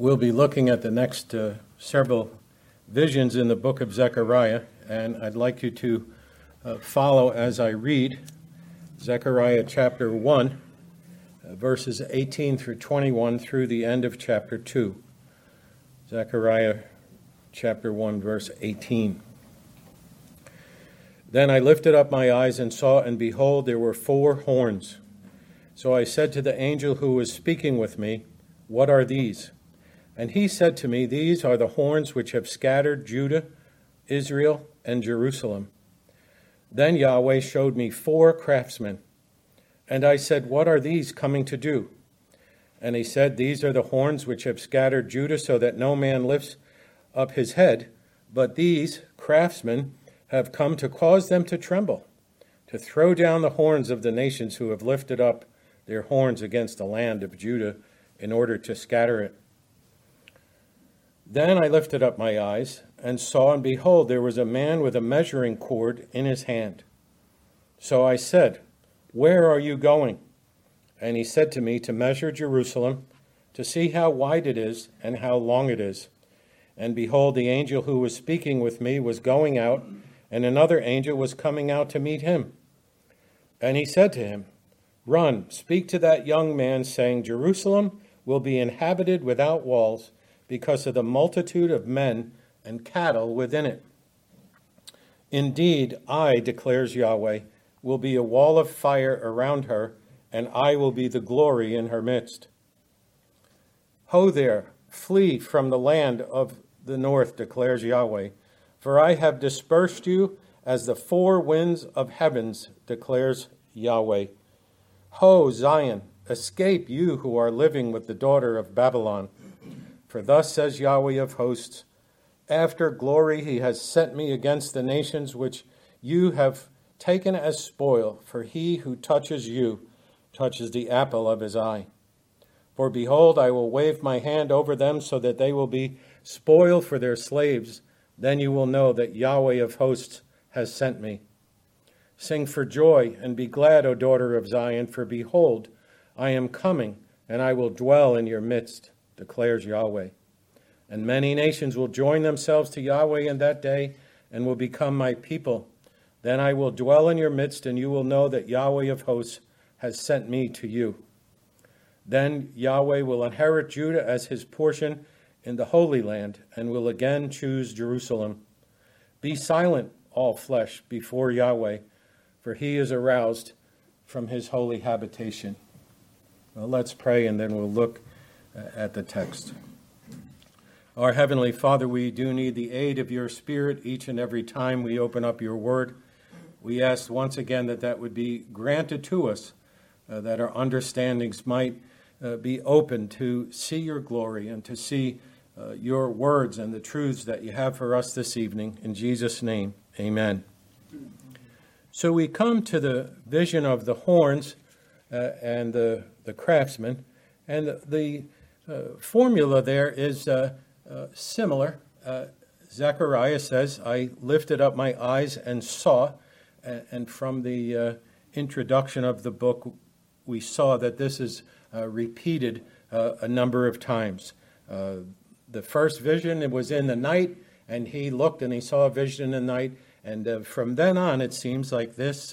We'll be looking at the next several visions in the book of Zechariah, and I'd like you to follow as I read Zechariah chapter 1, verses 18 through 21 through the end of chapter 2. Zechariah chapter 1, verse 18. Then I lifted up my eyes and saw, and behold, there were four horns. So I said to the angel who was speaking with me, "What are these?" And he said to me, "These are the horns which have scattered Judah, Israel, and Jerusalem." Then Yahweh showed me four craftsmen. And I said, "What are these coming to do?" And he said, "These are the horns which have scattered Judah, so that no man lifts up his head. But these craftsmen have come to cause them to tremble, to throw down the horns of the nations who have lifted up their horns against the land of Judah in order to scatter it." Then I lifted up my eyes and saw, and behold, there was a man with a measuring cord in his hand. So I said, "Where are you going?" And he said to me, "To measure Jerusalem, to see how wide it is and how long it is." And behold, the angel who was speaking with me was going out, and another angel was coming out to meet him. And he said to him, "Run, speak to that young man, saying, 'Jerusalem will be inhabited without walls, because of the multitude of men and cattle within it.' Indeed, I, declares Yahweh, will be a wall of fire around her, and I will be the glory in her midst. Ho there, flee from the land of the north, declares Yahweh, for I have dispersed you as the four winds of heavens, declares Yahweh. Ho, Zion, escape, you who are living with the daughter of Babylon. For thus says Yahweh of hosts, after glory he has sent me against the nations which you have taken as spoil, for he who touches you touches the apple of his eye. For behold, I will wave my hand over them so that they will be spoil for their slaves. Then you will know that Yahweh of hosts has sent me. Sing for joy and be glad, O daughter of Zion, for behold, I am coming, and I will dwell in your midst, declares Yahweh. And many nations will join themselves to Yahweh in that day and will become my people. Then I will dwell in your midst, and you will know that Yahweh of hosts has sent me to you. Then Yahweh will inherit Judah as his portion in the Holy Land, and will again choose Jerusalem. Be silent, all flesh, before Yahweh, for he is aroused from his holy habitation." Well, let's pray, and then we'll look at the text. Our Heavenly Father, we do need the aid of your Spirit each and every time we open up your word. We ask once again that would be granted to us, that our understandings might be open to see your glory and to see your words and the truths that you have for us this evening. In Jesus' name, amen. So we come to the vision of the horns and the craftsmen, and the formula there is similar. Zechariah says, "I lifted up my eyes and saw," and from the introduction of the book, we saw that this is repeated a number of times. The first vision, it was in the night, and he looked and he saw a vision in the night, and from then on, it seems like this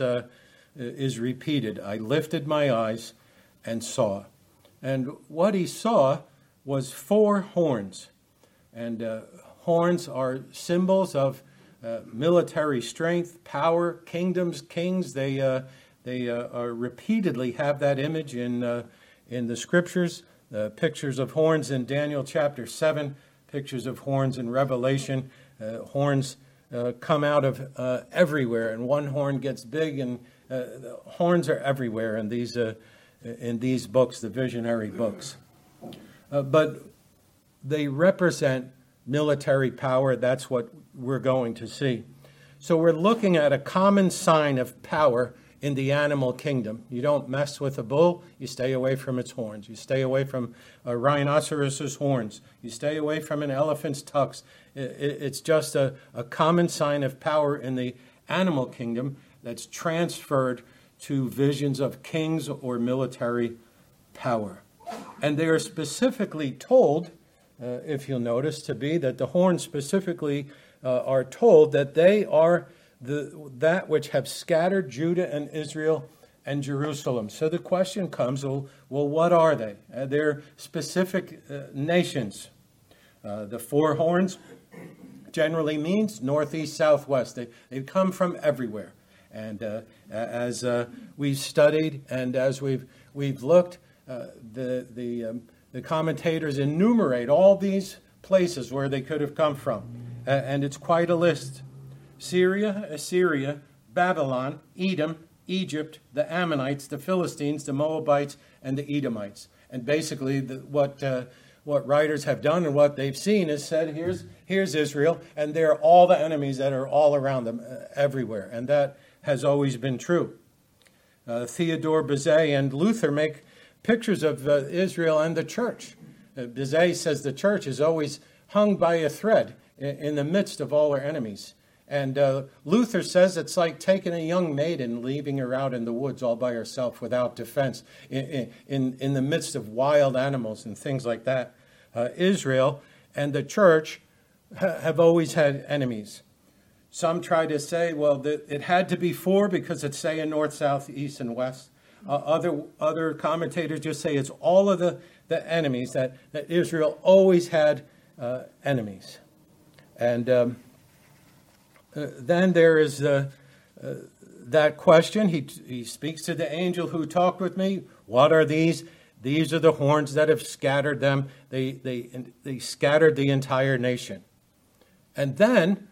is repeated. "I lifted my eyes and saw." And what he saw was four horns. And horns are symbols of military strength, power, kingdoms, kings. They are repeatedly have that image in the scriptures. Pictures of horns in Daniel chapter 7, pictures of horns in Revelation. Horns come out of everywhere, and one horn gets big, and the horns are everywhere in these books, the visionary books. But they represent military power. That's what we're going to see. So we're looking at a common sign of power in the animal kingdom. You don't mess with a bull. You stay away from its horns. You stay away from a rhinoceros's horns. You stay away from an elephant's tusk. It's just a common sign of power in the animal kingdom that's transferred to visions of kings or military power. And they are specifically told if you'll notice, to be that the horns specifically are told that they are that which have scattered Judah and Israel and Jerusalem. So the question comes, well, what are they? They're specific nations. The four horns generally means northeast, southwest. They come from everywhere. And as we've studied and as we've looked, the commentators enumerate all these places where they could have come from. And it's quite a list. Syria, Assyria, Babylon, Edom, Egypt, the Ammonites, the Philistines, the Moabites, and the Edomites. And basically what writers have done and what they've seen is said, here's Israel, and there are all the enemies that are all around them, everywhere. And that has always been true. Theodore Bezae and Luther make pictures of Israel and the church. Bezae says the church is always hung by a thread in the midst of all her enemies. And Luther says it's like taking a young maiden and leaving her out in the woods all by herself without defense in the midst of wild animals and things like that. Israel and the church have always had enemies. Some try to say, well, it had to be four because it's saying north, south, east, and west. Other commentators just say it's all of the enemies, that Israel always had enemies. And then there is that question. He speaks to the angel who talked with me. What are these? These are the horns that have scattered them. They scattered the entire nation. And then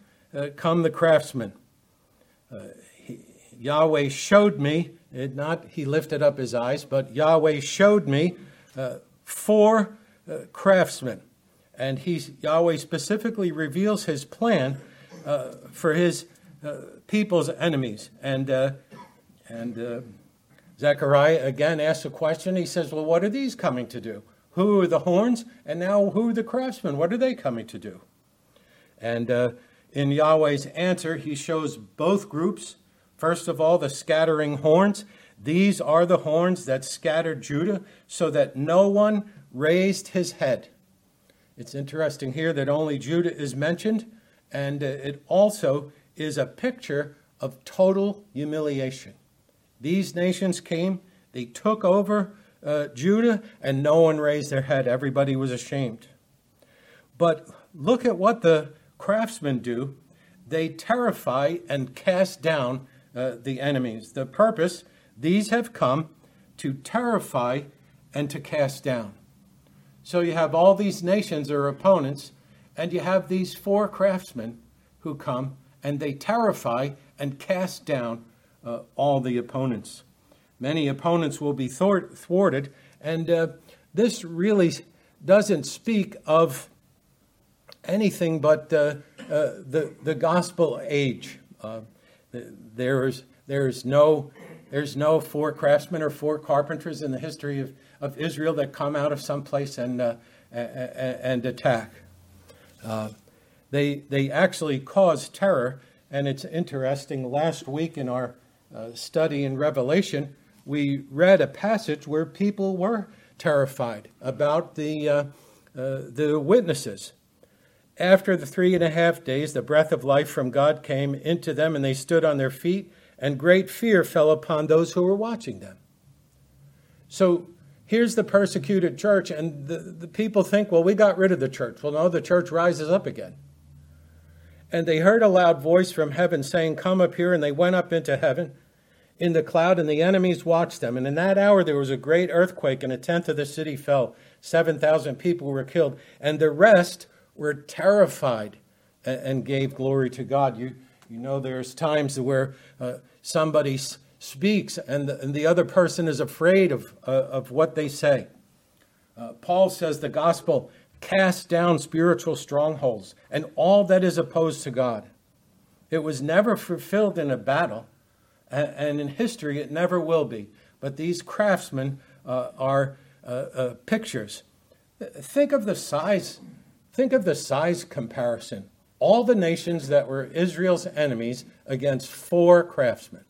come the craftsmen. Yahweh showed me, he lifted up his eyes, but Yahweh showed me four craftsmen. And Yahweh specifically reveals his plan for his people's enemies. And Zechariah again asks a question. He says, well, what are these coming to do? Who are the horns? And now who are the craftsmen? What are they coming to do? And in Yahweh's answer, he shows both groups. First of all, the scattering horns. These are the horns that scattered Judah so that no one raised his head. It's interesting here that only Judah is mentioned, and it also is a picture of total humiliation. These nations came, they took over Judah, and no one raised their head. Everybody was ashamed. But look at what the craftsmen do. They terrify and cast down the enemies. The purpose, these have come to terrify and to cast down. So you have all these nations or opponents, and you have these four craftsmen who come, and they terrify and cast down all the opponents. Many opponents will be thwarted, and this really doesn't speak of anything but the gospel age. There's no four craftsmen or four carpenters in the history of Israel that come out of some place and attack. They actually cause terror, and it's interesting. Last week in our study in Revelation, we read a passage where people were terrified about the witnesses. After the 3.5 days, the breath of life from God came into them, and they stood on their feet, and great fear fell upon those who were watching them. So here's the persecuted church, and the people think, well, we got rid of the church. Well, no, the church rises up again. And they heard a loud voice from heaven saying, come up here. And they went up into heaven in the cloud, and the enemies watched them. And in that hour there was a great earthquake, and 1/10 of the city fell. 7,000 people were killed, and the rest were terrified and gave glory to God. You know, there's times where somebody speaks, and the other person is afraid of what they say. Paul says the gospel casts down spiritual strongholds and all that is opposed to God. It was never fulfilled in a battle, and in history it never will be. But these craftsmen are pictures. Think of the size comparison. All the nations that were Israel's enemies against four craftsmen.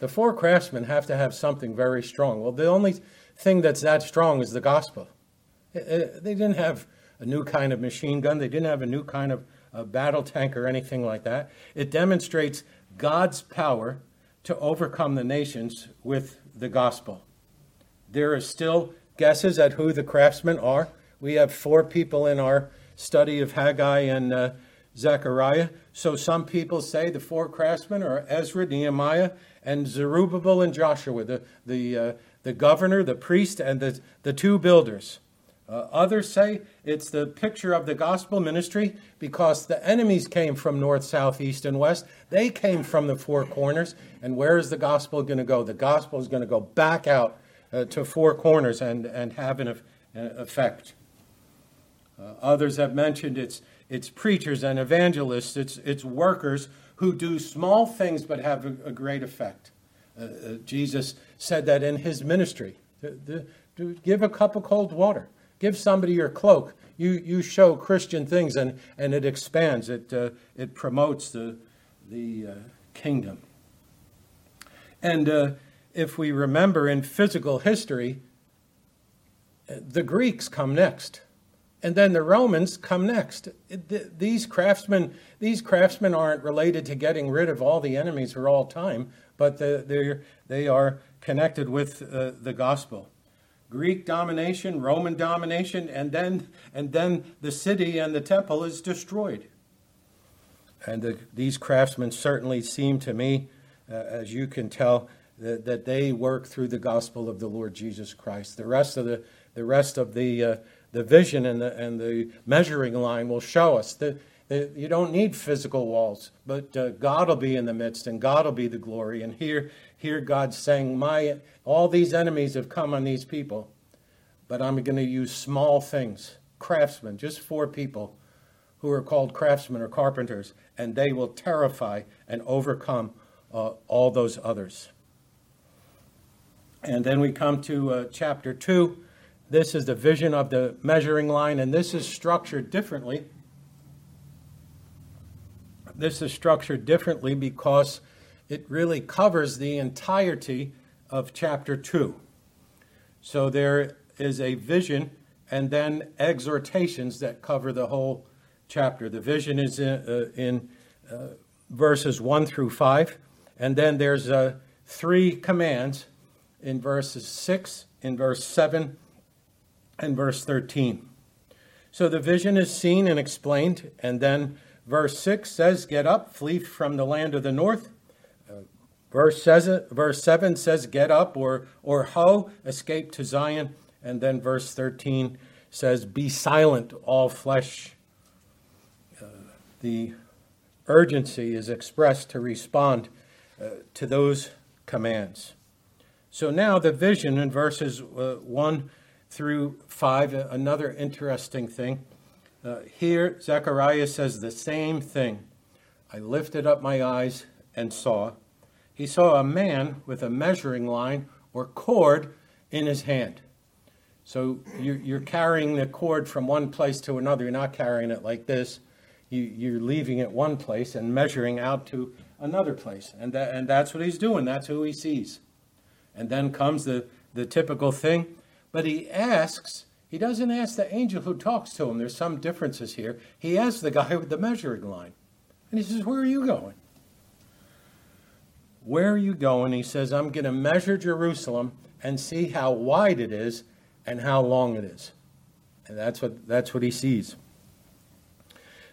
The four craftsmen have to have something very strong. Well, the only thing that's that strong is the gospel. They didn't have a new kind of machine gun. They didn't have a new kind of battle tank or anything like that. It demonstrates God's power to overcome the nations with the gospel. There are still guesses at who the craftsmen are. We have four people in our study of Haggai and Zechariah. So some people say the four craftsmen are Ezra, Nehemiah, and Zerubbabel and Joshua, the governor, the priest, and the two builders. Others say it's the picture of the gospel ministry because the enemies came from north, south, east, and west. They came from the four corners. And where is the gospel going to go? The gospel is going to go back out to four corners and have an effect. Others have mentioned it's preachers and evangelists, it's workers who do small things but have a great effect. Jesus said that in his ministry. Give a cup of cold water. Give somebody your cloak. You show Christian things and it expands. It promotes the kingdom. And if we remember in physical history, the Greeks come next. And then the Romans come next. These craftsmen aren't related to getting rid of all the enemies for all time, but they are connected with the gospel. Greek domination, Roman domination, and then the city and the temple is destroyed. And these craftsmen certainly seem to me, as you can tell, that they work through the gospel of the Lord Jesus Christ. The rest of the the vision and the measuring line will show us that you don't need physical walls, but God will be in the midst, and God will be the glory. And here God's saying, all these enemies have come on these people, but I'm going to use small things, craftsmen, just four people who are called craftsmen or carpenters, and they will terrify and overcome all those others. And then we come to chapter 2. This is the vision of the measuring line, and this is structured differently. This is structured differently because it really covers the entirety of chapter 2. So there is a vision and then exhortations that cover the whole chapter. The vision is in verses 1 through 5, and then there's three commands in verses 6, in verse 7, and verse 13. So the vision is seen and explained. And then verse 6 says, get up, flee from the land of the north. Verse 7 says, get up or ho, escape to Zion. And then verse 13 says, be silent, all flesh. The urgency is expressed to respond to those commands. So now the vision in verses 1 through 5, another interesting thing. Here, Zechariah says the same thing. I lifted up my eyes and saw. He saw a man with a measuring line or cord in his hand. So you're carrying the cord from one place to another. You're not carrying it like this. You're leaving it one place and measuring out to another place. And that's what he's doing. That's who he sees. And then comes the typical thing. But he doesn't ask the angel who talks to him. There's some differences here. He asks the guy with the measuring line. And he says, where are you going? Where are you going? He says, I'm going to measure Jerusalem and see how wide it is and how long it is. And that's what he sees.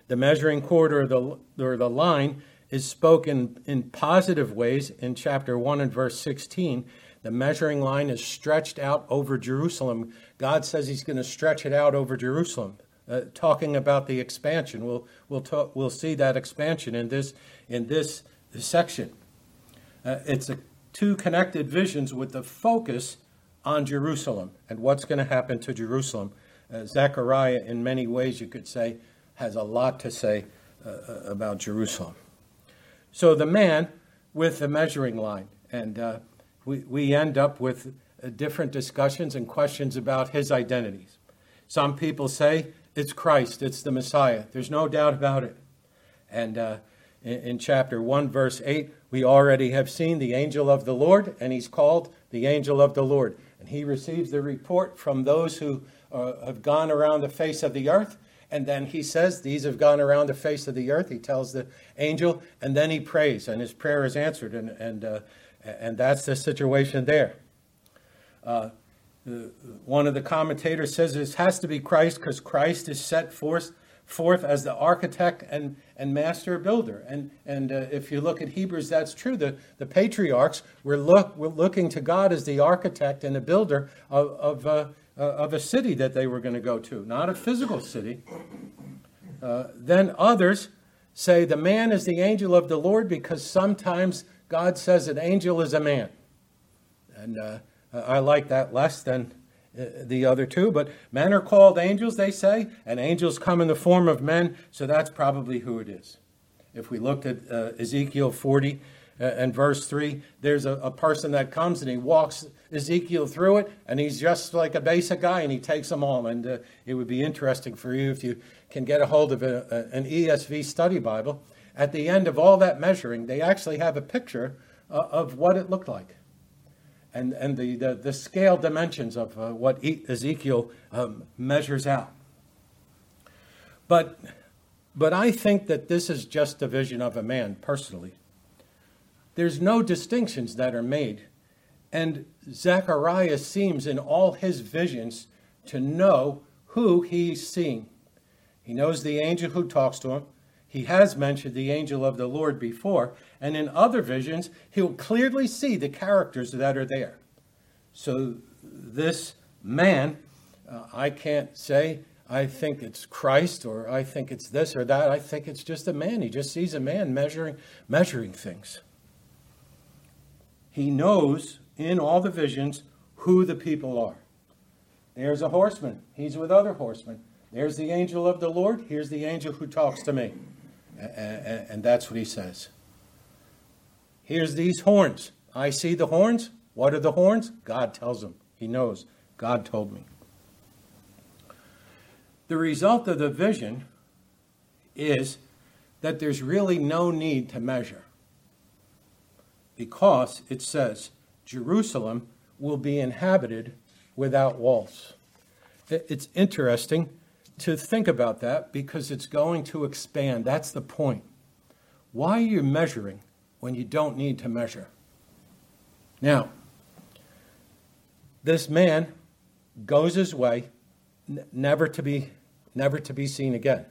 The measuring cord or the line is spoken in positive ways in chapter 1 and verse 16. The measuring line is stretched out over Jerusalem. God says he's going to stretch it out over Jerusalem, talking about the expansion. We'll see that expansion in this section. It's two connected visions with the focus on Jerusalem and what's going to happen to Jerusalem. Zechariah, in many ways, you could say, has a lot to say about Jerusalem. So the man with the measuring line and We end up with different discussions and questions about his identities. Some people say it's Christ, it's the Messiah. There's no doubt about it. And in chapter 1, verse 8, we already have seen the angel of the Lord, and he's called the angel of the Lord. And he receives the report from those who have gone around the face of the earth. And then he says, these have gone around the face of the earth. He tells the angel, and then he prays, and his prayer is answered. And that's the situation there. One of the commentators says this has to be Christ because Christ is set forth as the architect and master builder. And if you look at Hebrews, that's true. The patriarchs were looking to God as the architect and the builder of a city that they were going to go to, not a physical city. Then others say the man is the angel of the Lord because sometimes God says an angel is a man. And I like that less than the other two. But men are called angels, they say, and angels come in the form of men. So that's probably who it is. If we looked at Ezekiel 40 and verse 3, there's a person that comes and he walks Ezekiel through it, and he's just like a basic guy, and he takes them all. And it would be interesting for you if you can get a hold of an ESV study Bible. At the end of all that measuring, they actually have a picture of what it looked like. And the scale dimensions of what Ezekiel measures out. But I think that this is just a vision of a man, personally. There's no distinctions that are made. And Zechariah seems in all his visions to know who he's seeing. He knows the angel who talks to him. He has mentioned the angel of the Lord before, and in other visions, he'll clearly see the characters that are there. So this man, I can't say, I think it's Christ, or I think it's this or that. I think it's just a man. He just sees a man measuring things. He knows in all the visions who the people are. There's a horseman. He's with other horsemen. There's the angel of the Lord. Here's the angel who talks to me. And that's what he says. Here's these horns. I see the horns. What are the horns? God tells him. He knows. God told me. The result of the vision is that there's really no need to measure, because it says Jerusalem will be inhabited without walls. It's interesting to think about that because it's going to expand. That's the point. Why are you measuring when you don't need to measure? Now, this man goes his way, never to be seen again.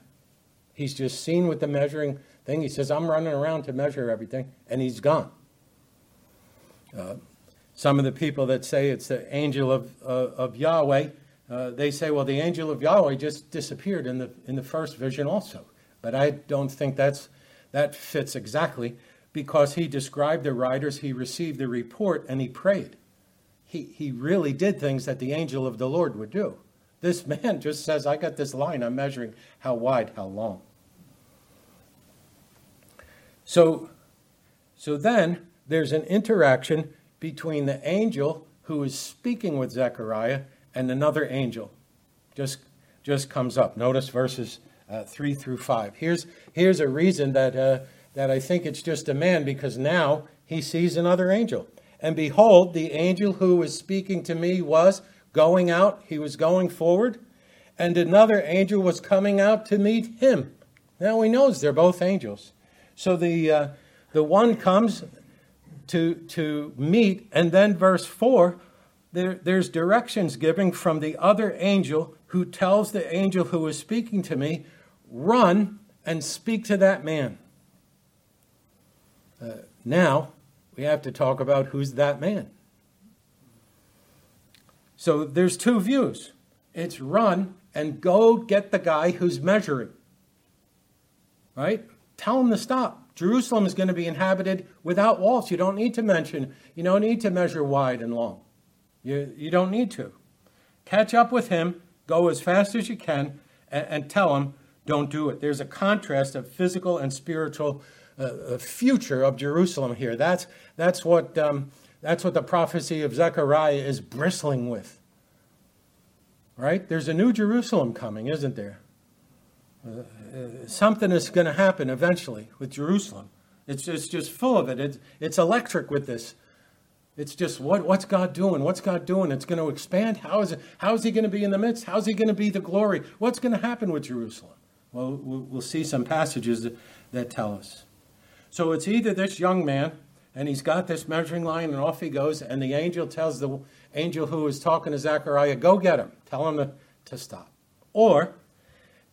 He's just seen with the measuring thing. He says, I'm running around to measure everything, and he's gone. Some of the people that say it's the angel of Yahweh, they say, well, the angel of Yahweh just disappeared in the first vision also. But I don't think that fits exactly, because he described the riders, he received the report, and he prayed. He really did things that the angel of the Lord would do. This man just says, I got this line, I'm measuring how wide, how long. So then there's an interaction between the angel who is speaking with Zechariah and another angel just comes up. Notice verses 3 through 5. Here's a reason that I think it's just a man, because now he sees another angel. And behold, the angel who was speaking to me was going out. He was going forward. And another angel was coming out to meet him. Now he knows they're both angels. So the one comes to meet. And then verse 4, There's directions given from the other angel who tells the angel who is speaking to me, run and speak to that man. Now we have to talk about who's that man. So there's two views. It's run and go get the guy who's measuring. Right? Tell him to stop. Jerusalem is going to be inhabited without walls. You don't need to mention. You don't need to measure wide and long. You don't need to. Catch up with him, go as fast as you can, and tell him, don't do it. There's a contrast of physical and spiritual future of Jerusalem here. That's what the prophecy of Zechariah is bristling with. Right? There's a new Jerusalem coming, isn't there? Something is going to happen eventually with Jerusalem. It's just full of it. It's electric with this. It's just, what's God doing? What's God doing? It's going to expand. How is he going to be in the midst? How is he going to be the glory? What's going to happen with Jerusalem? Well, we'll see some passages that tell us. So it's either this young man, and he's got this measuring line, and off he goes, and the angel tells the angel who is talking to Zechariah, go get him. Tell him to stop. Or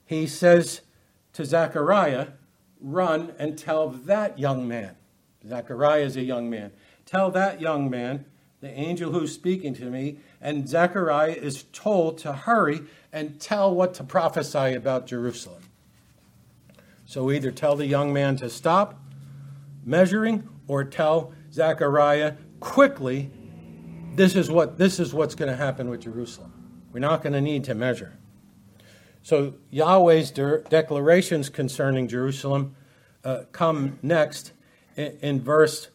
he says to Zechariah, run and tell that young man. Zechariah is a young man. Tell that young man, the angel who's speaking to me, and Zechariah is told to hurry and tell what to prophesy about Jerusalem. So either tell the young man to stop measuring or tell Zechariah quickly, this is what's going to happen with Jerusalem. We're not going to need to measure. So Yahweh's declarations concerning Jerusalem come next in verse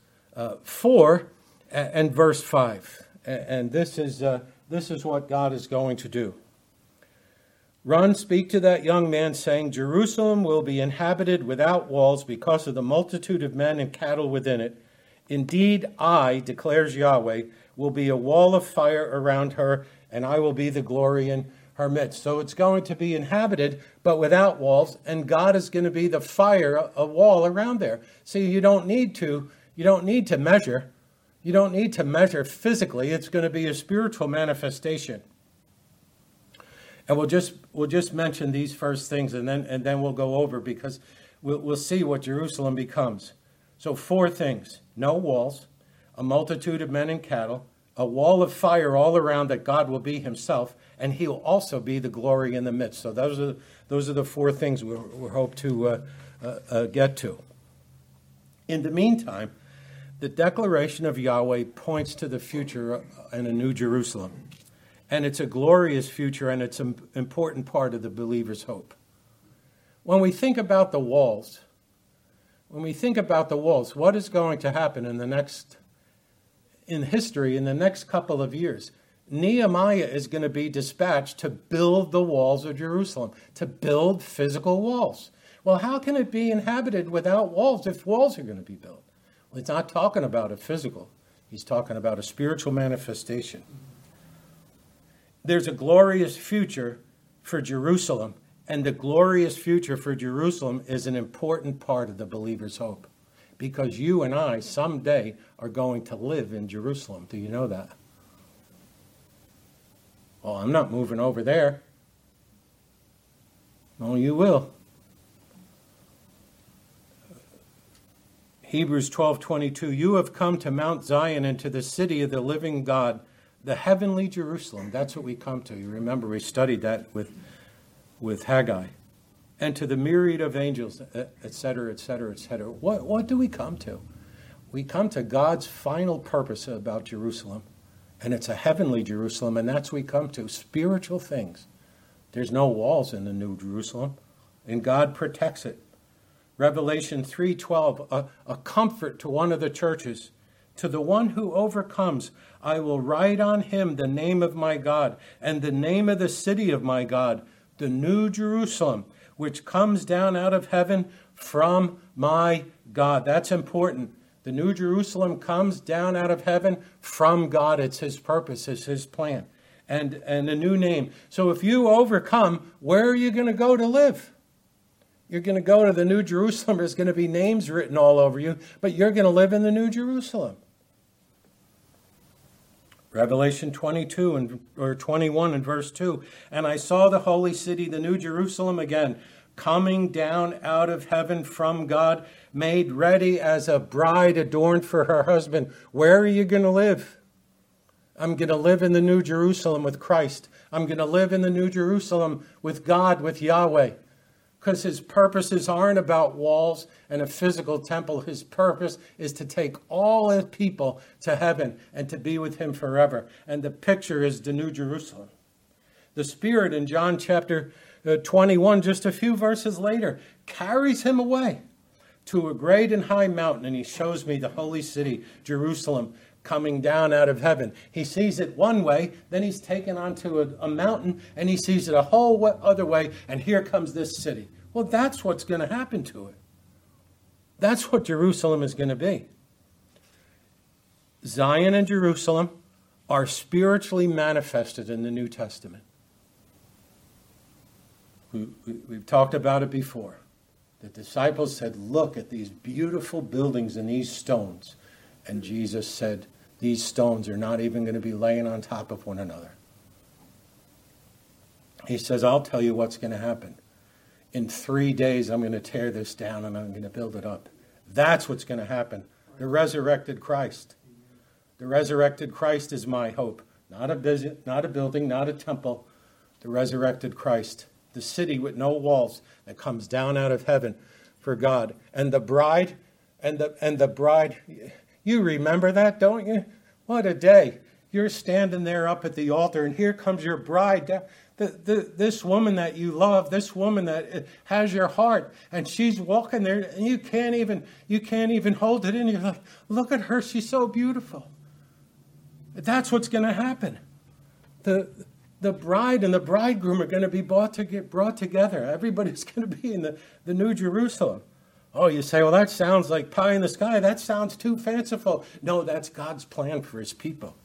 4 and verse 5. And this is what God is going to do. Run, speak to that young man, saying, Jerusalem will be inhabited without walls because of the multitude of men and cattle within it. Indeed, I, declares Yahweh, will be a wall of fire around her, and I will be the glory in her midst. So it's going to be inhabited, but without walls, and God is going to be the fire, a wall around there. See, you don't need to measure. You don't need to measure physically. It's going to be a spiritual manifestation. And we'll just mention these first things, and then we'll go over, because we'll see what Jerusalem becomes. So 4 things: no walls, a multitude of men and cattle, a wall of fire all around that God will be himself, and he'll also be the glory in the midst. So those are the 4 things we hope to get to. In the meantime, the declaration of Yahweh points to the future and a new Jerusalem. And it's a glorious future, and it's an important part of the believer's hope. When we think about the walls, what is going to happen in history in the next couple of years? Nehemiah is going to be dispatched to build the walls of Jerusalem, to build physical walls. Well, how can it be inhabited without walls if walls are going to be built? Well, he's not talking about a physical. He's talking about a spiritual manifestation. There's a glorious future for Jerusalem, and the glorious future for Jerusalem is an important part of the believer's hope, because you and I someday are going to live in Jerusalem. Do you know that? Well, I'm not moving over there. No, you will. Hebrews 12:22, you have come to Mount Zion and to the city of the living God, the heavenly Jerusalem. That's what we come to. You remember we studied that with Haggai. And to the myriad of angels, etc., etc., etc. What do we come to? We come to God's final purpose about Jerusalem. And it's a heavenly Jerusalem, and that's what we come to, spiritual things. There's no walls in the new Jerusalem, and God protects it. Revelation 3:12, a comfort to one of the churches. To the one who overcomes, I will write on him the name of my God and the name of the city of my God, the new Jerusalem, which comes down out of heaven from my God. That's important. The new Jerusalem comes down out of heaven from God. It's his purpose. It's his plan. And a new name. So if you overcome, where are you going to go to live? You're going to go to the new Jerusalem. There's going to be names written all over you, but you're going to live in the new Jerusalem. Revelation 22 and or 21 and verse 2, and I saw the holy city, the new Jerusalem again, coming down out of heaven from God, made ready as a bride adorned for her husband. Where are you going to live? I'm going to live in the new Jerusalem with Christ. I'm going to live in the new Jerusalem with God, with Yahweh. Because his purposes aren't about walls and a physical temple. His purpose is to take all his people to heaven and to be with him forever. And the picture is the new Jerusalem. The Spirit in John chapter 21, just a few verses later, carries him away to a great and high mountain. And he shows me the holy city, Jerusalem, coming down out of heaven. He sees it one way, then he's taken onto a mountain, and he sees it a whole other way, and here comes this city. Well, that's what's going to happen to it. That's what Jerusalem is going to be. Zion and Jerusalem are spiritually manifested in the New Testament. We've talked about it before. The disciples said, look at these beautiful buildings and these stones. And Jesus said, these stones are not even going to be laying on top of one another. He says, I'll tell you what's going to happen. In 3 days, I'm going to tear this down and I'm going to build it up. That's what's going to happen. The resurrected Christ. The resurrected Christ is my hope. Not a building, not a temple. The resurrected Christ. The city with no walls that comes down out of heaven for God. And the bride, and the bride, you remember that, don't you? What a day. You're standing there up at the altar and here comes your bride. This woman that you love, this woman that has your heart, and she's walking there, and you can't even hold it in. You're like, look at her, she's so beautiful. That's what's going to happen. The bride and the bridegroom are going to be brought together. Everybody's going to be in the New Jerusalem. Oh, you say, well, that sounds like pie in the sky. That sounds too fanciful. No, that's God's plan for his people.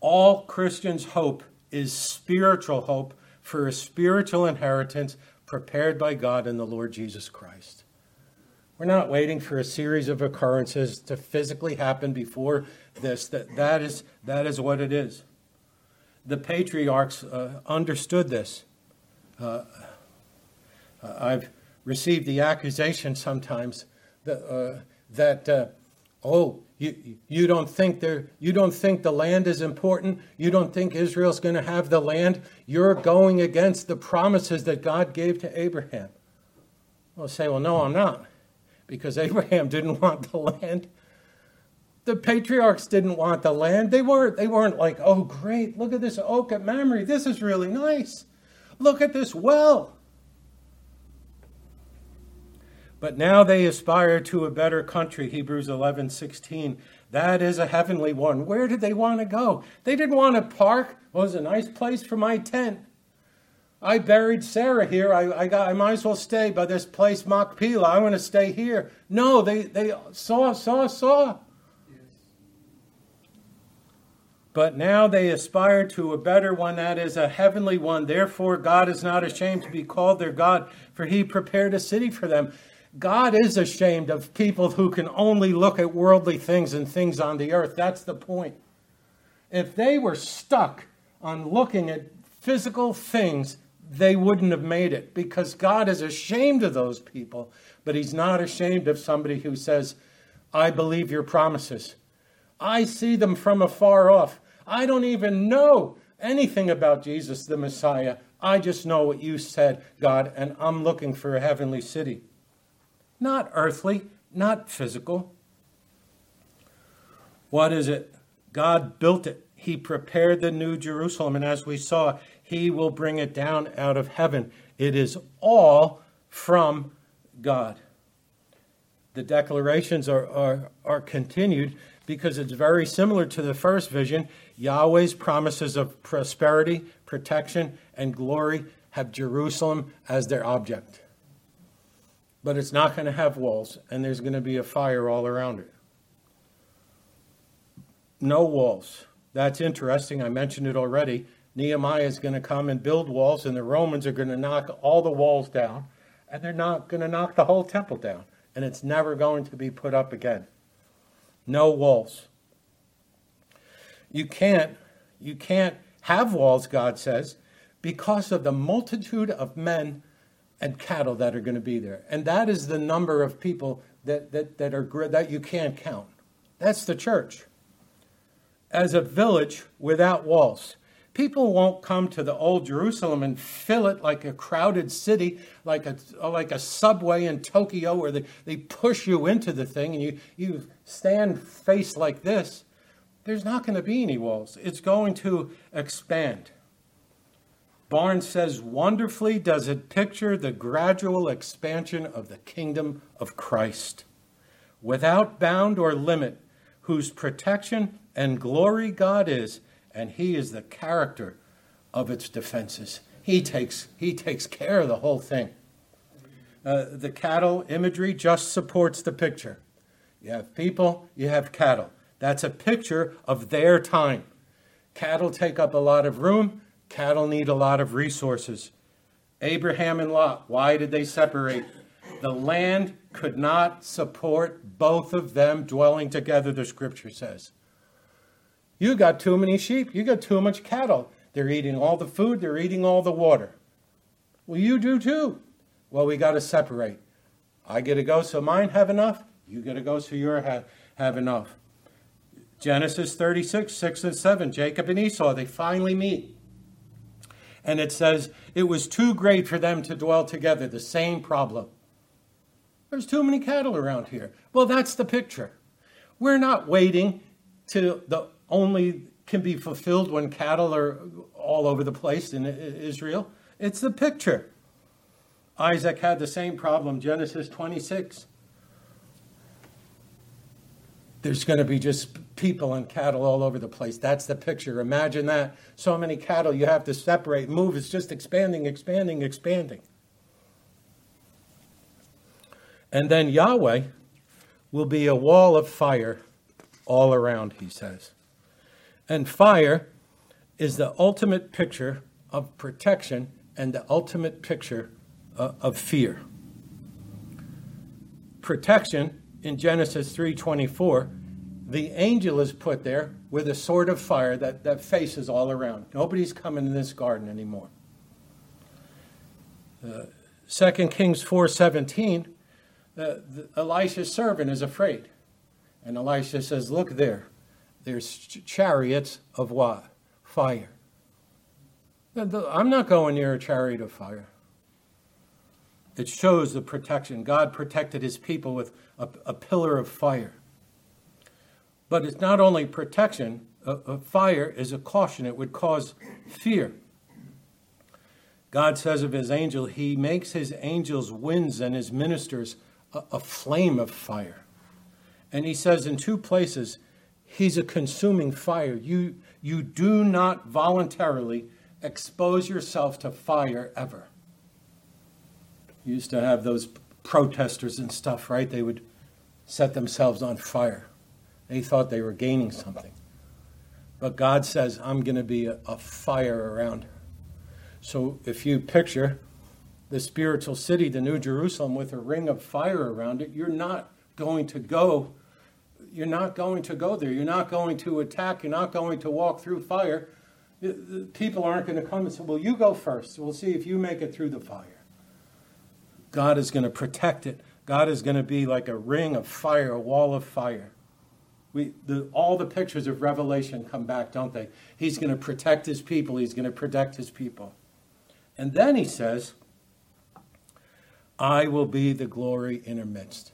All Christians' hope is spiritual hope for a spiritual inheritance prepared by God in the Lord Jesus Christ. We're not waiting for a series of occurrences to physically happen before this. That is what it is. The patriarchs understood this. I've received the accusation sometimes that You don't think the land is important. You don't think Israel's going to have the land. You're going against the promises that God gave to Abraham. I'll say, well, no, I'm not, because Abraham didn't want the land. The patriarchs didn't want the land. They weren't like, oh, great, look at this oak at Mamre. This is really nice. Look at this well. But now they aspire to a better country, Hebrews 11:16. That is a heavenly one. Where did they want to go? They didn't want a park. Well, it was a nice place for my tent. I buried Sarah here. I might as well stay by this place, Machpelah. I want to stay here. No, they saw. Yes. But now they aspire to a better one. That is a heavenly one. Therefore, God is not ashamed to be called their God, for he prepared a city for them. God is ashamed of people who can only look at worldly things and things on the earth. That's the point. If they were stuck on looking at physical things, they wouldn't have made it, because God is ashamed of those people, but he's not ashamed of somebody who says, I believe your promises. I see them from afar off. I don't even know anything about Jesus, the Messiah. I just know what you said, God, and I'm looking for a heavenly city. Not earthly, not physical. What is it? God built it. He prepared the New Jerusalem, and as we saw, he will bring it down out of heaven. It is all from God. The declarations are continued because it's very similar to the first vision. Yahweh's promises of prosperity, protection, and glory have Jerusalem as their object. But it's not going to have walls, and there's going to be a fire all around it. No walls. That's interesting. I mentioned it already. Nehemiah is going to come and build walls, and the Romans are going to knock all the walls down, and they're not going to knock the whole temple down, and it's never going to be put up again. No walls. You can't have walls, God says, because of the multitude of men and cattle that are going to be there. And that is the number of people that you can't count. That's the church. As a village without walls. People won't come to the old Jerusalem and fill it like a crowded city, like a subway in Tokyo where they push you into the thing and you stand face like this. There's not going to be any walls. It's going to expand. Barnes says, wonderfully does it picture the gradual expansion of the kingdom of Christ, without bound or limit, whose protection and glory God is, and he is the character of its defenses. He takes care of the whole thing. The cattle imagery just supports the picture. You have people, you have cattle. That's a picture of their time. Cattle take up a lot of room. Cattle need a lot of resources. Abraham and Lot, why did they separate? The land could not support both of them dwelling together, the scripture says. You got too many sheep. You got too much cattle. They're eating all the food. They're eating all the water. Well, you do too. Well, we got to separate. I get to go so mine have enough. You get to go so your have enough. Genesis 36, 6 and 7, Jacob and Esau, they finally meet. And it says, it was too great for them to dwell together. The same problem. There's too many cattle around here. Well, that's the picture. We're not waiting till the only can be fulfilled when cattle are all over the place in Israel. It's the picture. Isaac had the same problem, Genesis 26. There's going to be just people and cattle all over the place. That's the picture. Imagine that. So many cattle you have to separate, move. It's just expanding. And then Yahweh will be a wall of fire all around, he says. And fire is the ultimate picture of protection and the ultimate picture of fear. Protection in Genesis 3:24, the angel is put there with a sword of fire that faces all around. Nobody's coming in this garden anymore. 2 Kings 4:17, Elisha's servant is afraid. And Elisha says, look there. There's chariots of what? Fire. I'm not going near a chariot of fire. It shows the protection. God protected his people with a pillar of fire. But it's not only protection. A fire is a caution. It would cause fear. God says of his angel, he makes his angels winds and his ministers a flame of fire. And he says in two places, he's a consuming fire. You do not voluntarily expose yourself to fire ever. You used to have those protesters and stuff, right? They would set themselves on fire. They thought they were gaining something. But God says, I'm going to be a fire around her. So if you picture the spiritual city, the New Jerusalem, with a ring of fire around it, you're not going to go there. You're not going to attack. You're not going to walk through fire. People aren't going to come and say, well, you go first. We'll see if you make it through the fire. God is going to protect it. God is going to be like a ring of fire, a wall of fire. All the pictures of Revelation come back, don't they? He's going to protect his people. He's going to protect his people. And then he says, I will be the glory in her midst.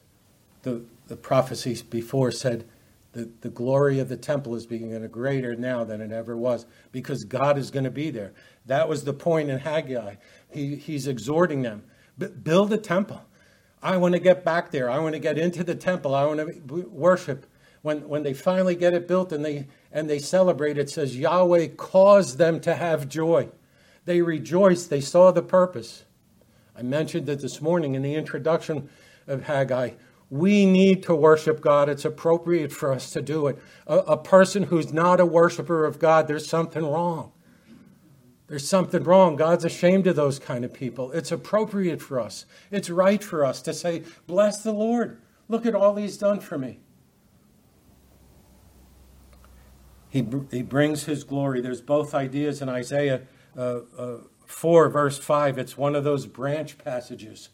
The prophecies before said that the glory of the temple is being greater now than it ever was because God is going to be there. That was the point in Haggai. He's exhorting them. Build a temple. I want to get back there. I want to get into the temple. I want to worship. When they finally get it built and they celebrate, it says Yahweh caused them to have joy. They rejoiced. They saw the purpose. I mentioned that this morning in the introduction of Haggai. We need to worship God. It's appropriate for us to do it. A person who's not a worshiper of God, there's something wrong. There's something wrong. God's ashamed of those kind of people. It's appropriate for us. It's right for us to say, bless the Lord. Look at all he's done for me. He brings his glory. There's both ideas in Isaiah 4, verse 5. It's one of those branch passages.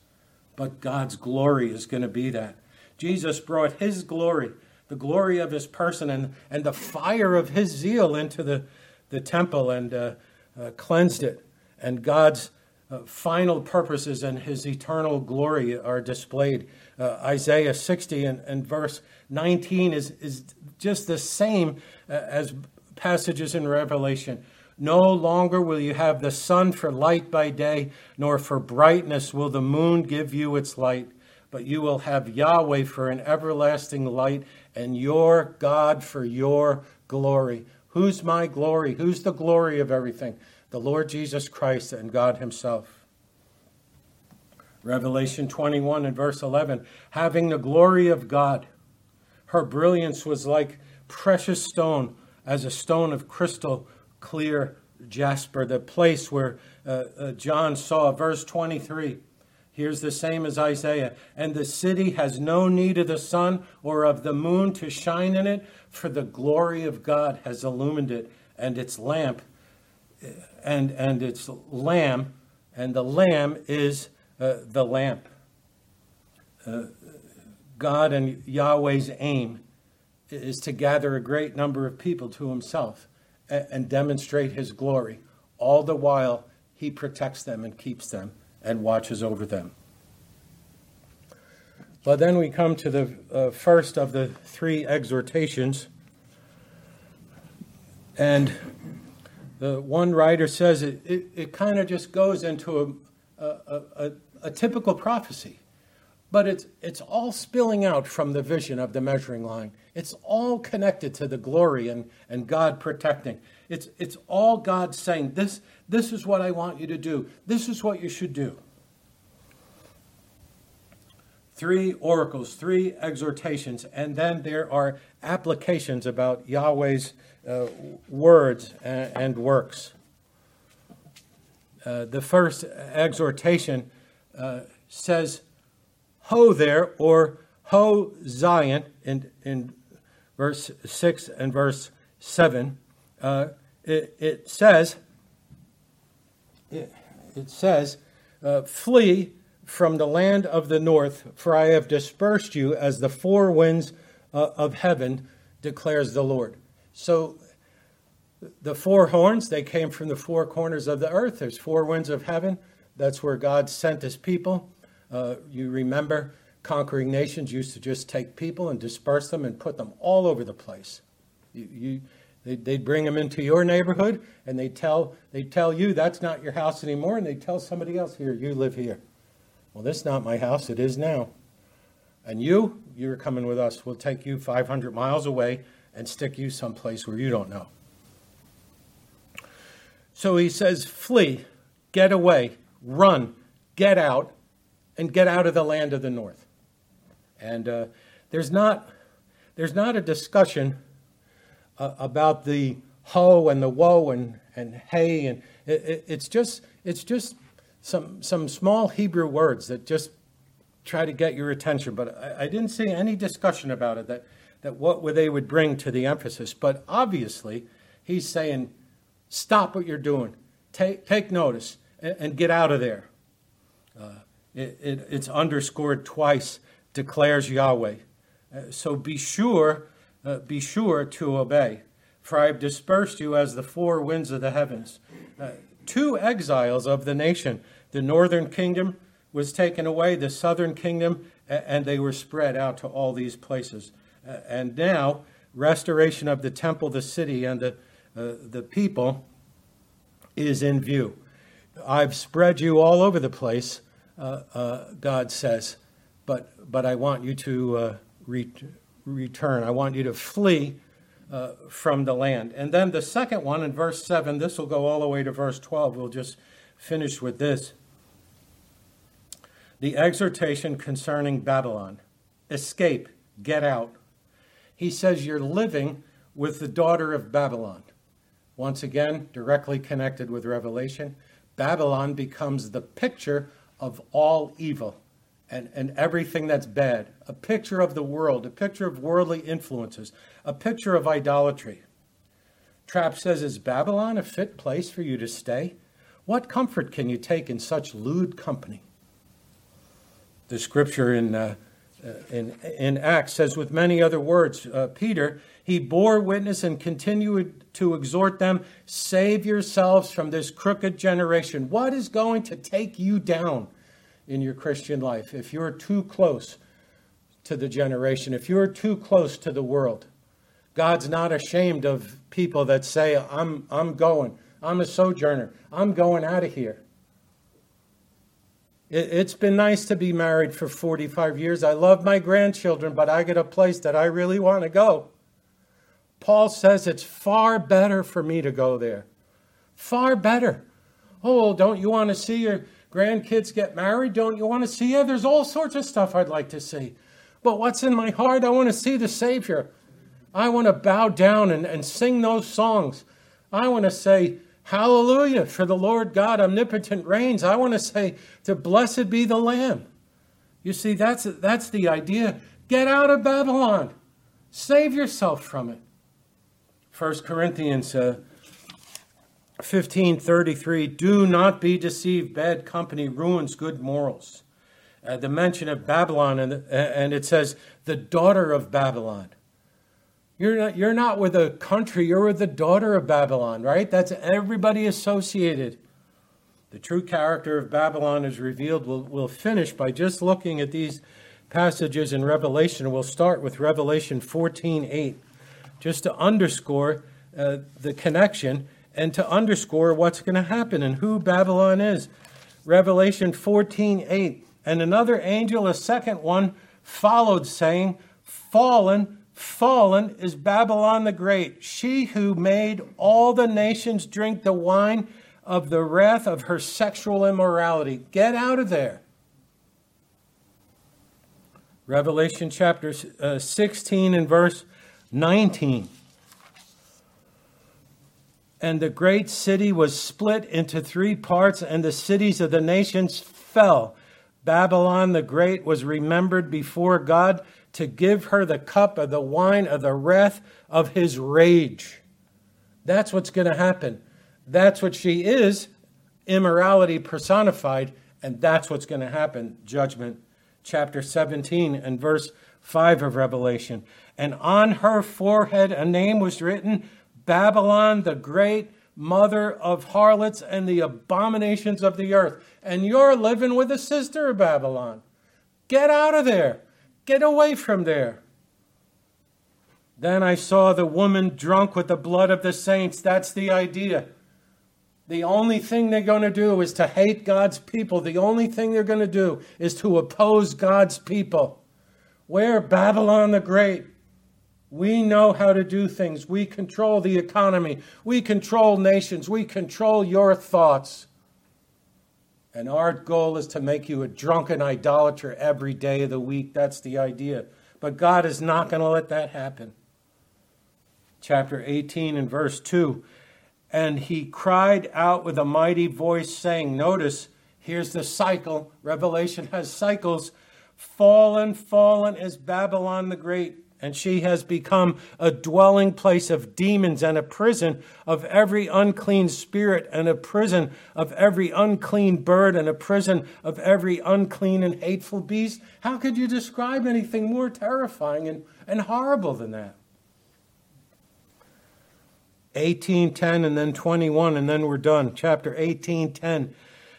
But God's glory is going to be that. Jesus brought his glory, the glory of his person and the fire of his zeal into the temple and cleansed it. And God's final purposes and his eternal glory are displayed. Isaiah 60 and verse 19 is just the same as passages in Revelation. No longer will you have the sun for light by day, nor for brightness will the moon give you its light. But you will have Yahweh for an everlasting light and your God for your glory. Who's my glory? Who's the glory of everything? The Lord Jesus Christ and God himself. Revelation 21 and verse 11. Having the glory of God. Her brilliance was like precious stone, as a stone of crystal clear jasper. The place where John saw, verse 23, here's the same as Isaiah. And the city has no need of the sun or of the moon to shine in it, for the glory of God has illumined it, and its lamp and its lamb, and the lamb is the lamp. God and Yahweh's aim is to gather a great number of people to himself and demonstrate his glory. All the while, he protects them and keeps them and watches over them. But then we come to the first of the three exhortations. And the one writer says it kind of just goes into a typical prophecy. But it's all spilling out from the vision of the measuring line. It's all connected to the glory and God protecting. It's all God saying, this is what I want you to do. This is what you should do. Three oracles, three exhortations, and then there are applications about Yahweh's words and works. The first exhortation says, Ho there, or Ho Zion, in verse 6 and verse 7, it says, flee from the land of the north, for I have dispersed you as the four winds of heaven, declares the Lord. So the four horns, they came from the four corners of the earth. There's four winds of heaven. That's where God sent his people. You remember conquering nations used to just take people and disperse them and put them all over the place. They'd bring them into your neighborhood, and they'd tell you that's not your house anymore, and they'd tell somebody else, here, you live here. Well, this is not my house. It is now. And you're coming with us. We'll take you 500 miles away and stick you someplace where you don't know. So he says, flee, get away, run, get out. And get out of the land of the north. And there's not a discussion about the ho and the woe and hey, and it's just some small Hebrew words that just try to get your attention. But I didn't see any discussion about it that what they would bring to the emphasis. But obviously, he's saying, stop what you're doing, take notice, and get out of there. It's underscored twice, declares Yahweh. So be sure to obey. For I have dispersed you as the four winds of the heavens. Two exiles of the nation. The northern kingdom was taken away, the southern kingdom, and they were spread out to all these places. And now, restoration of the temple, the city, and the people is in view. I've spread you all over the place, God says, but I want you to return. I want you to flee from the land. And then the second one in verse 7, this will go all the way to verse 12. We'll just finish with this. The exhortation concerning Babylon. Escape, get out. He says you're living with the daughter of Babylon. Once again, directly connected with Revelation. Babylon becomes the picture of all evil and everything that's bad, a picture of the world, a picture of worldly influences, a picture of idolatry. Trapp says, is Babylon a fit place for you to stay? What comfort can you take in such lewd company? The scripture in Acts says, with many other words, Peter, he bore witness and continued to exhort them, save yourselves from this crooked generation. What is going to take you down in your Christian life if you're too close to the generation, if you're too close to the world? God's not ashamed of people that say, I'm a sojourner, I'm going out of here. It's been nice to be married for 45 years. I love my grandchildren, but I get a place that I really want to go. Paul says it's far better for me to go there. Far better. Oh, don't you want to see your grandkids get married? Don't you want to see? Yeah, there's all sorts of stuff I'd like to see. But what's in my heart? I want to see the Savior. I want to bow down and sing those songs. I want to say, hallelujah, for the Lord God omnipotent reigns. I want to say, to blessed be the Lamb. You see, that's the idea. Get out of Babylon. Save yourself from it. 1 Corinthians 15:33, do not be deceived. Bad company ruins good morals. The mention of Babylon, and it says, the daughter of Babylon. You're not with a country, you're with the daughter of Babylon, right? That's everybody associated. The true character of Babylon is revealed. We'll finish by just looking at these passages in Revelation. We'll start with Revelation 14:8, just to underscore the connection and to underscore what's going to happen and who Babylon is. Revelation 14:8, and another angel, a second one, followed, saying, fallen, fallen is Babylon the Great, she who made all the nations drink the wine of the wrath of her sexual immorality. Get out of there. Revelation chapter 16 and verse 19. And the great city was split into three parts, and the cities of the nations fell. Babylon the Great was remembered before God to give her the cup of the wine of the wrath of his rage. That's what's going to happen. That's what she is, immorality personified, and that's what's going to happen, judgment. Chapter 17 and verse 5 of Revelation. And on her forehead a name was written, Babylon the Great, mother of harlots and the abominations of the earth. And you're living with a sister of Babylon. Get out of there. Get away from there. Then I saw the woman drunk with the blood of the saints. That's the idea. The only thing they're going to do is to hate God's people. The only thing they're going to do is to oppose God's people. We're Babylon the Great. We know how to do things. We control the economy. We control nations. We control your thoughts. And our goal is to make you a drunken idolater every day of the week. That's the idea. But God is not going to let that happen. Chapter 18 and verse 2. And he cried out with a mighty voice, saying, notice, here's the cycle. Revelation has cycles. Fallen, fallen is Babylon the Great, and she has become a dwelling place of demons and a prison of every unclean spirit and a prison of every unclean bird and a prison of every unclean and hateful beast. How could you describe anything more terrifying and horrible than that? 18:10 and then 21, and then we're done. Chapter 18:10,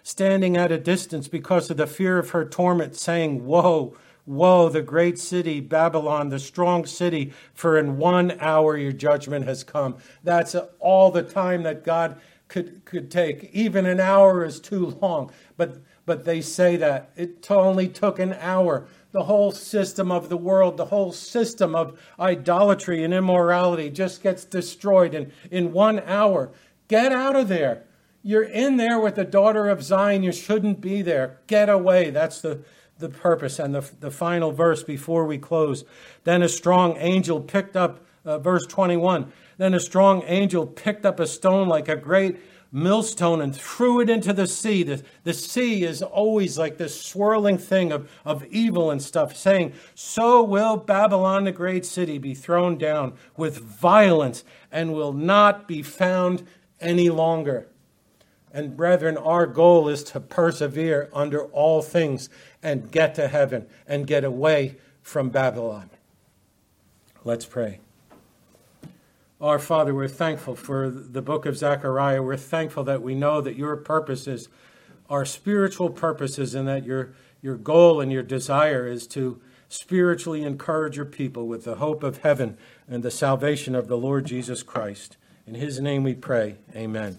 standing at a distance because of the fear of her torment, saying, woe, woe, the great city, Babylon, the strong city, for in 1 hour your judgment has come. That's all the time that God could take. Even an hour is too long. But they say that. It only took an hour. The whole system of the world, the whole system of idolatry and immorality just gets destroyed in 1 hour. Get out of there. You're in there with the daughter of Zion. You shouldn't be there. Get away. That's the purpose. And the final verse before we close. Then a strong angel picked up, verse 21, then a strong angel picked up a stone like a great millstone and threw it into the sea. The sea is always like this swirling thing of evil and stuff, saying, so will Babylon the great city be thrown down with violence and will not be found any longer. And brethren, our goal is to persevere under all things and get to heaven and get away from Babylon. Let's pray. Our Father, we're thankful for the book of Zechariah. We're thankful that we know that your purposes are spiritual purposes and that your goal and your desire is to spiritually encourage your people with the hope of heaven and the salvation of the Lord Jesus Christ. In his name we pray. Amen.